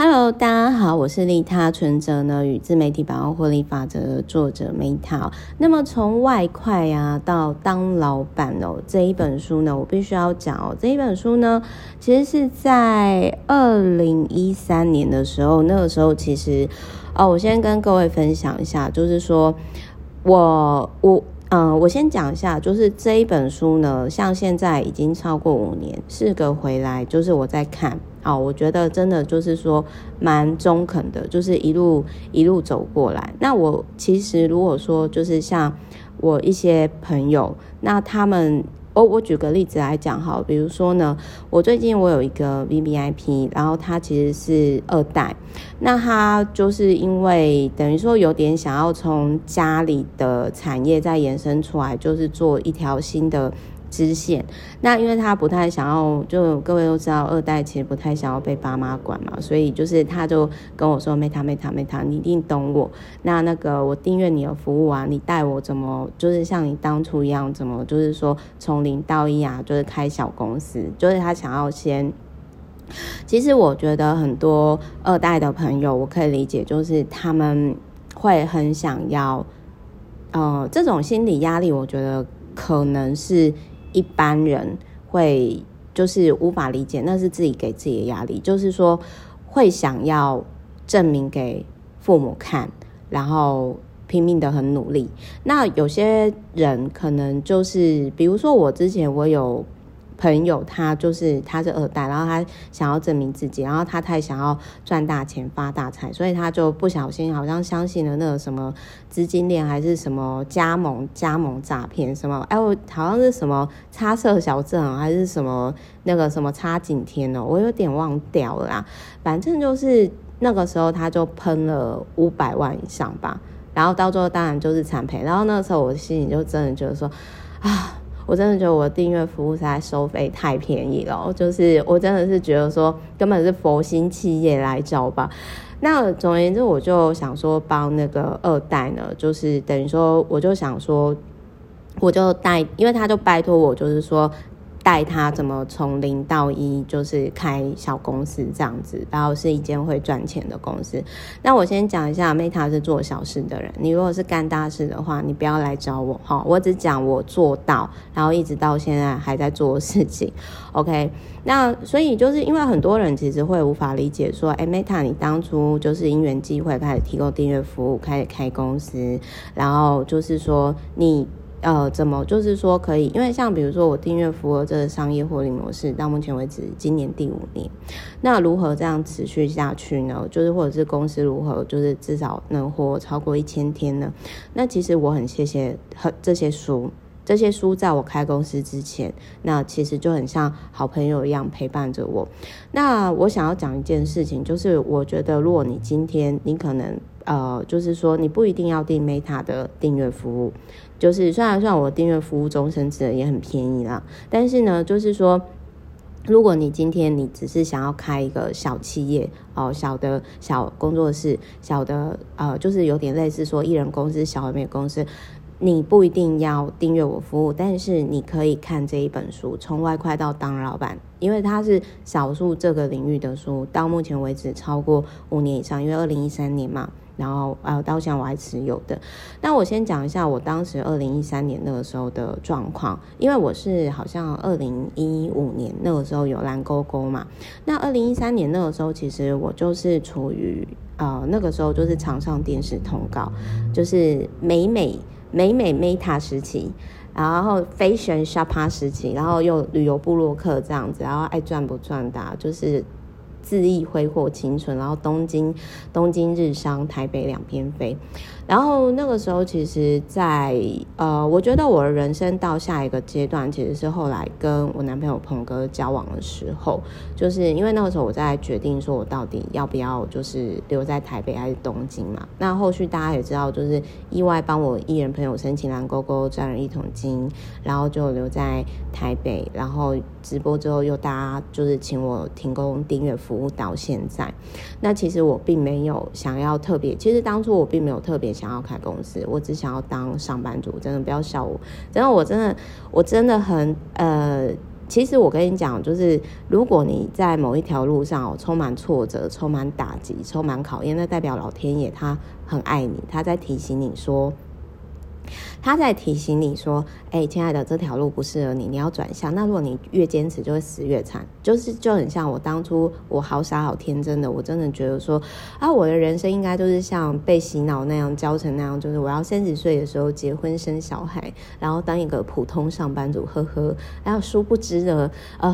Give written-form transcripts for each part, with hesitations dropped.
Hello， 大家好，我是利他存折呢与自媒体百万获利法则的作者 META 哦。那么从外快到当老板哦，这一本书呢，我必须要讲哦，这一本书呢，其实是在2013年的时候，那个时候其实我先跟各位分享一下，就是说我先讲一下，就是这一本书呢，像现在已经超过5年，4个回来，就是我在看。我觉得真的就是说蛮中肯的，就是一路一路走过来。那我其实如果说就是像我一些朋友，那他们我举个例子来讲好，比如说呢，我最近我有一个 VVIP， 然后他其实是2代，那他就是因为等于说有点想要从家里的产业再延伸出来，就是做一条新的支线。那因为他不太想要，就各位都知道2代其实不太想要被爸妈管嘛，所以就是他就跟我说 META 你一定懂我，那个我订阅你的服务啊，你带我怎么就是像你当初一样，怎么就是说从0到1就是开小公司，就是他想要先。其实我觉得很多2代的朋友我可以理解，就是他们会很想要这种心理压力，我觉得可能是一般人会就是无法理解，那是自己给自己的压力，就是说会想要证明给父母看，然后拼命的很努力。那有些人可能就是比如说我之前我有朋友，他是2代，然后他想要证明自己，然后他太想要赚大钱发大财，所以他就不小心好像相信了那个什么资金链，还是什么加盟诈骗，什么我好像是什么插色小镇还是什么那个什么插景天我有点忘掉了啦。反正就是那个时候他就喷了500万以上吧，然后到最后当然就是惨赔。然后那个时候我心里就真的觉得说我真的觉得我的订阅服务实在收费太便宜了，就是我真的是觉得说根本是佛心企业来找吧。那总而言之，我就想说帮那个2代呢，就是等于说我就想说我就带，因为他就拜托我就是说带他怎么从0到1就是开小公司这样子，然后是一间会赚钱的公司。那我先讲一下 META 是做小事的人，你如果是干大事的话你不要来找我我只讲我做到然后一直到现在还在做的事情 OK。 那所以就是因为很多人其实会无法理解说META 你当初就是因缘际会开始提供订阅服务，开始开公司，然后就是说你怎么就是说可以，因为像比如说我订阅服务这个商业获利模式到目前为止今年第5年，那如何这样持续下去呢？就是或者是公司如何就是至少能活超过1000天呢？那其实我很谢谢这些书在我开公司之前，那其实就很像好朋友一样陪伴着我。那我想要讲一件事情，就是我觉得如果你今天你可能就是说你不一定要订 META 的订阅服务，就是虽然我订阅服务终身制也很便宜啦，但是呢就是说如果你今天你只是想要开一个小企业小的小工作室，小的就是有点类似说艺人公司、小而美公司，你不一定要订阅我服务，但是你可以看这一本书，从外快到当老板，因为它是少数这个领域的书，到目前为止超过5年以上，因为2013年嘛，然后到现在我还持有的。那我先讲一下我当时2013年那个时候的状况，因为我是好像2015年那个时候有蓝勾勾嘛，那2013年那个时候其实我就是处于那个时候就是常上电视通告，就是美美 META 时期，然后 Fashion Shopper 时期，然后又旅游部落客这样子，然后爱赚不赚的就是恣意挥霍青春，然后东京日商、台北两边飞。然后那个时候其实在我觉得我的人生到下一个阶段其实是后来跟我男朋友鹏哥交往的时候，就是因为那个时候我在决定说我到底要不要就是留在台北还是东京嘛。那后续大家也知道，就是意外帮我艺人朋友申请蓝勾勾赚了1桶金，然后就留在台北，然后直播之后又大家就是请我提供订阅服务到现在。那其实我并没有想要特别，其实当初我并没有特别想要开公司，我只想要当上班族。真的不要笑我，真的我真的很其实我跟你讲，就是如果你在某一条路上，充满挫折、充满打击、充满考验，那代表老天爷他很爱你，他在提醒你说哎，亲爱的，这条路不适合你，你要转向。那如果你越坚持就会死越惨，就很像我当初，我好傻好天真的，我真的觉得说啊，我的人生应该就是像被洗脑那样，教成那样，就是我要30岁的时候结婚生小孩，然后当一个普通上班族，呵呵。然后殊不知呢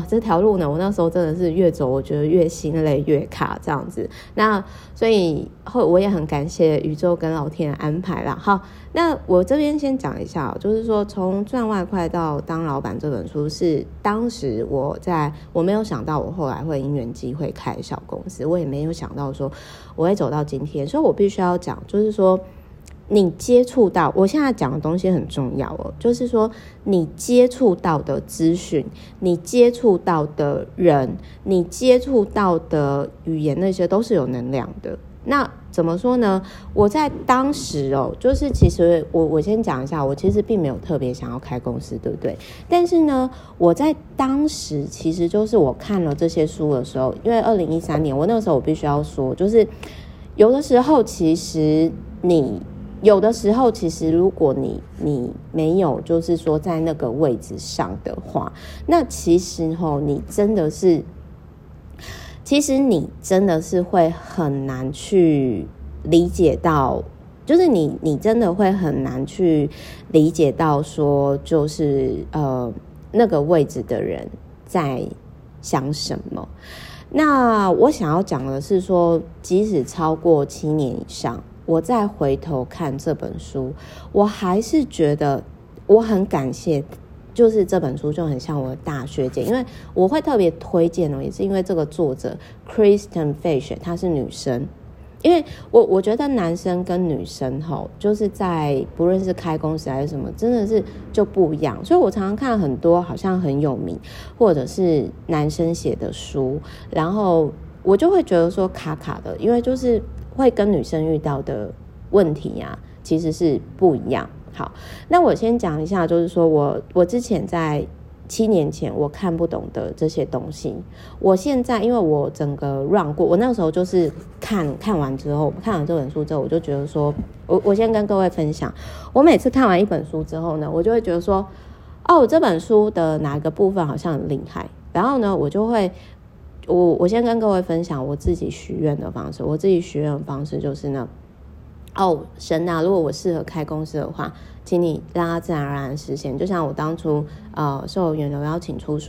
这条路呢，我那时候真的是越走我觉得越心累越卡这样子。那所以我也很感谢宇宙跟老天的安排啦。好，那我这边先讲一下，就是说从赚外快到当老板这本书，是当时我没有想到我后来会因缘机会开小公司，我也没有想到说我会走到今天。所以我必须要讲，就是说你接触到，我现在讲的东西很重要哦，就是说你接触到的资讯，你接触到的人，你接触到的语言，那些都是有能量的。那怎么说呢？我在当时就是其实我先讲一下，我其实并没有特别想要开公司，对不对？但是呢，我在当时其实就是我看了这些书的时候，因为2013年，我那个时候我必须要说，就是有的时候其实如果你没有就是说在那个位置上的话，那其实你真的是。其实你真的是会很难去理解到，就是你真的会很难去理解到说，就是那个位置的人在想什么。那我想要讲的是说，即使超过7年以上，我再回头看这本书，我还是觉得我很感谢。就是这本书就很像我的大学姐，因为我会特别推荐也是因为这个作者 Christian Fisher 她是女生，因为我觉得男生跟女生就是在不论是开公司还是什么，真的是就不一样。所以我常常看很多好像很有名或者是男生写的书，然后我就会觉得说卡卡的，因为就是会跟女生遇到的问题啊，其实是不一样。好，那我先讲一下，就是说我之前在7年前我看不懂的这些东西，我现在因为我整个 run 过，我那时候就是看完这本书之后，我就觉得说，我先跟各位分享，我每次看完一本书之后呢，我就会觉得说，这本书的哪个部分好像很厉害，然后呢，我先跟各位分享我自己许愿的方式，我自己许愿的方式就是呢。神啊，如果我适合开公司的话，请你让它自然而然实现。就像我当初受源流邀请出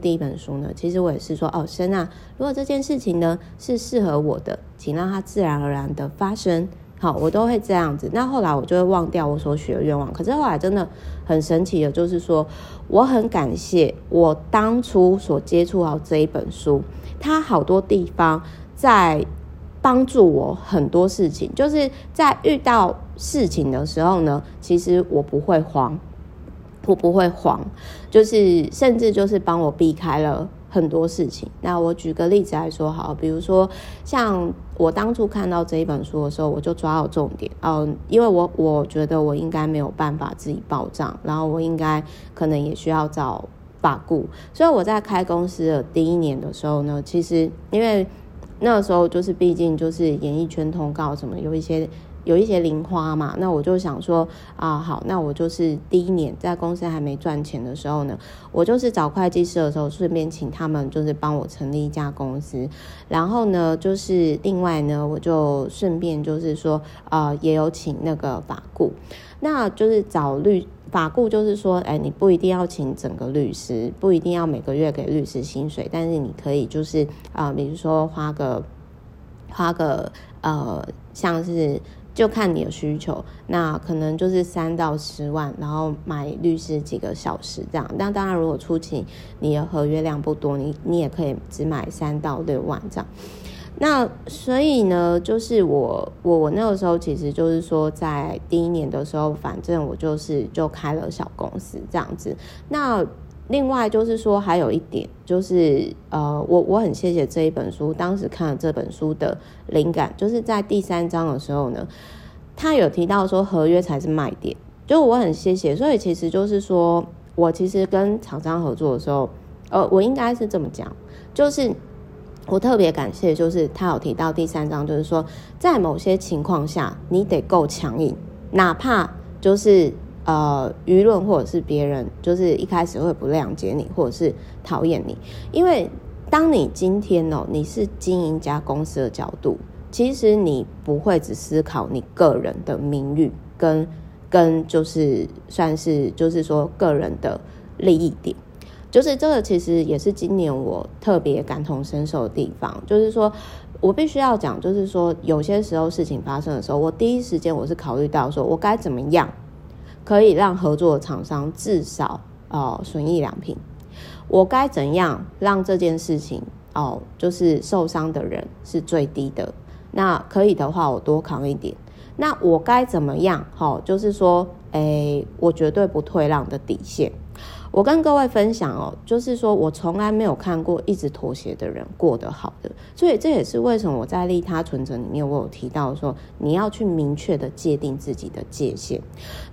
第一本书呢，其实我也是说，神啊，如果这件事情呢是适合我的，请让它自然而然的发生。好，我都会这样子。那后来我就会忘掉我所许的愿望，可是后来真的很神奇的，就是说我很感谢我当初所接触到这一本书，它好多地方在帮助我很多事情，就是在遇到事情的时候呢，其实我不会慌，就是甚至就是帮我避开了很多事情。那我举个例子来说好，比如说像我当初看到这一本书的时候，我就抓到重点，因为我觉得我应该没有办法自己报账，然后我应该可能也需要找法顾，所以我在开公司的第1年的时候呢，其实因为那时候就是毕竟就是演艺圈通告什么有一些零花嘛，那我就想说好，那我就是第1年在公司还没赚钱的时候呢，我就是找会计师的时候顺便请他们就是帮我成立一家公司，然后呢就是另外呢我就顺便就是说也有请那个法顾，那就是找法顾，就是说你不一定要请整个律师，不一定要每个月给律师薪水，但是你可以就是比如说花个像是就看你的需求，那可能就是3到10万，然后买律师几个小时这样。那当然如果初期你的合约量不多，你也可以只买3到6万这样。那所以呢，就是我那个时候其实就是说，在第1年的时候，反正我就开了小公司这样子。那另外就是说，还有一点就是我很谢谢这一本书，当时看了这本书的灵感，就是在第3章的时候呢，他有提到说合约才是卖点，就我很谢谢。所以其实就是说我其实跟厂商合作的时候，我应该是这么讲，就是我特别感谢，就是他有提到第三章，就是说在某些情况下你得够强硬，哪怕就是舆论或者是别人就是一开始会不谅解你或者是讨厌你，因为当你今天哦你是经营一家公司的角度，其实你不会只思考你个人的名誉跟就是算是就是说个人的利益点，就是这个其实也是今年我特别感同身受的地方，就是说我必须要讲，就是说有些时候事情发生的时候，我第一时间我是考虑到说我该怎么样可以让合作的厂商至少损益两平，我该怎样让这件事情就是受伤的人是最低的，那可以的话我多扛一点，那我该怎么样就是说我绝对不退让的底线。我跟各位分享就是说我从来没有看过一直妥协的人过得好的，所以这也是为什么我在利他存折里面我有提到说你要去明确的界定自己的界限。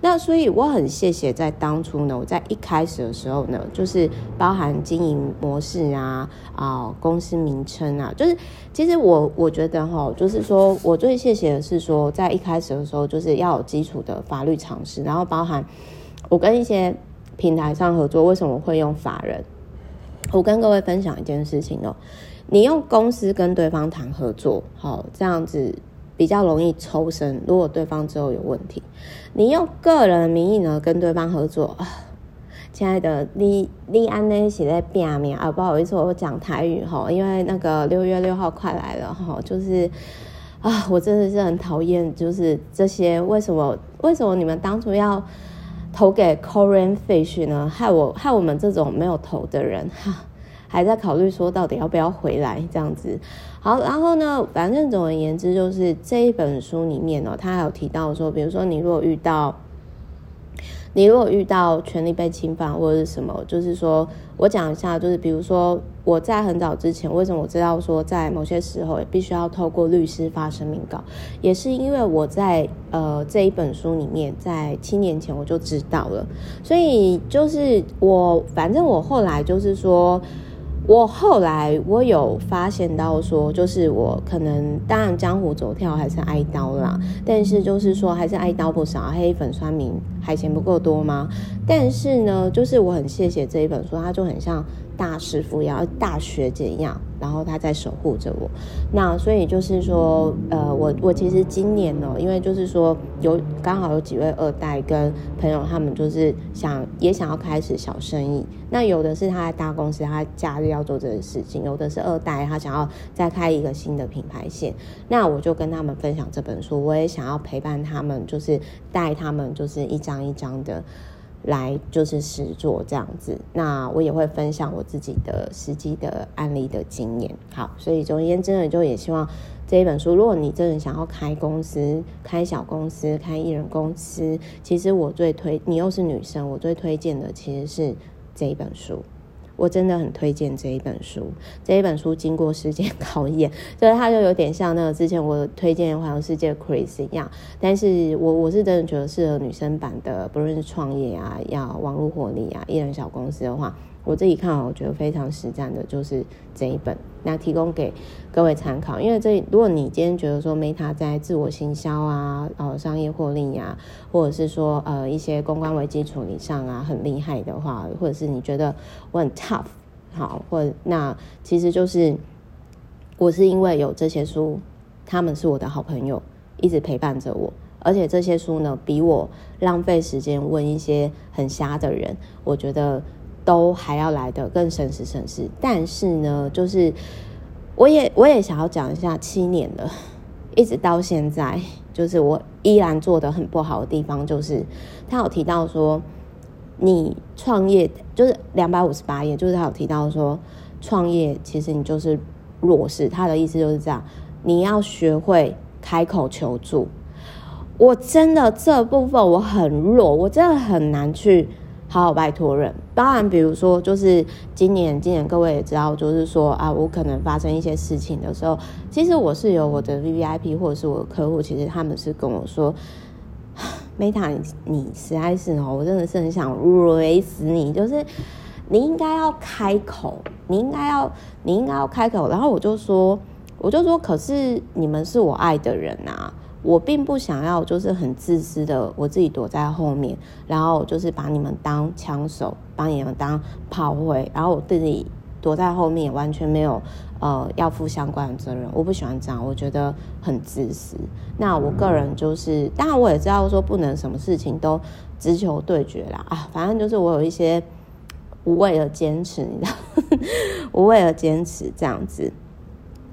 那所以我很谢谢在当初呢，我在一开始的时候呢，就是包含经营模式啊、公司名称啊，就是其实我觉得就是说我最谢谢的是说在一开始的时候就是要有基础的法律常识，然后包含我跟一些平台上合作，为什么会用法人？我跟各位分享一件事情哦，你用公司跟对方谈合作，好，这样子比较容易抽身。如果对方之后有问题，你用个人的名义呢跟对方合作啊，亲爱的，你安内写在表面啊，不好意思，我讲台语哈，因为那个6月6号快来了哈，就是。啊，我真的是很讨厌，就是这些为什么你们当初要投给 Korean Fish 呢？害我们这种没有投的人哈，还在考虑说到底要不要回来这样子。好，然后呢，反正总而言之就是这一本书里面哦，他还有提到说，比如说你如果遇到权利被侵犯或者是什么，就是说我讲一下，就是比如说我在很早之前为什么我知道说在某些时候也必须要透过律师发声明稿，也是因为我在这一本书里面在7年前我就知道了，所以就是反正我后来就是说我有发现到说，就是我可能当然江湖走跳还是挨刀啦，但是就是说还是挨刀不少，黑粉酸民还嫌不够多吗？但是呢，就是我很谢谢这一本书，它就很像大师傅一样，大学姐一样，然后他在守护着我。那所以就是说，我其实今年呢，因为就是说刚好有几位二代跟朋友，他们就是想要开始小生意。那有的是他在大公司，他假日要做这个事情；有的是二代，他想要再开一个新的品牌线。那我就跟他们分享这本书，我也想要陪伴他们，就是带他们，就是一张一张的。来就是实作这样子，那我也会分享我自己的实际的案例的经验。好，所以总而言之呢，就也希望这一本书，如果你真的想要开公司、开小公司、开艺人公司，其实你又是女生，我最推荐的其实是这一本书。我真的很推荐这一本书，经过时间考验，所以它就有点像那个之前我推荐环游世界 Chris 一样，但是我是真的觉得适合女生版的，不论是创业啊、要网络活力啊、艺人小公司的话，我自己看我觉得非常实战的就是这一本，那提供给各位参考。因为如果你今天觉得说 META 在自我行销啊、商业获利啊，或者是说一些公关危机处理上啊很厉害的话，或者是你觉得我很 tough 好，那其实就是我是因为有这些书，他们是我的好朋友，一直陪伴着我。而且这些书呢，比我浪费时间问一些很瞎的人，我觉得都还要来的更省时，但是呢，就是我也想要讲一下，7年了，一直到现在，就是我依然做得很不好的地方，就是他有提到说，你创业就是258页，就是他有提到说，创业其实你就是弱势，他的意思就是这样，你要学会开口求助。我真的这部分我很弱，我真的很难去。好拜托人，当然比如说就是今年各位也知道，就是说啊，我可能发生一些事情的时候，其实我是有我的 VIP 或者是我的客户，其实他们是跟我说 META 你实在是我真的是很想雷死你，就是你应该要开口，你应该要开口。然后我就说，可是你们是我爱的人啊，我并不想要就是很自私的我自己躲在后面，然后就是把你们当枪手，把你们当炮灰，然后我自己躲在后面也完全没有要负相关的责任。我不喜欢这样，我觉得很自私。那我个人就是，当然我也知道说不能什么事情都直球对决啦，啊，反正就是我有一些无谓的坚持，你知道，无谓的坚持这样子。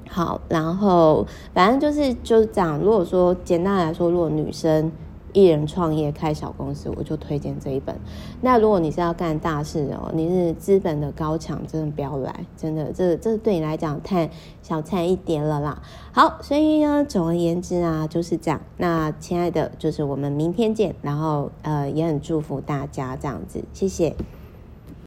好，然后反正就是这样。如果说简单来说，如果女生一人创业开小公司，我就推荐这一本。那如果你是要干大事哦，你是资本的高墙，真的不要来，真的，这对你来讲太小菜一碟了啦。好，所以呢，总而言之啊，就是这样。那亲爱的，就是我们明天见，然后也很祝福大家这样子，谢谢。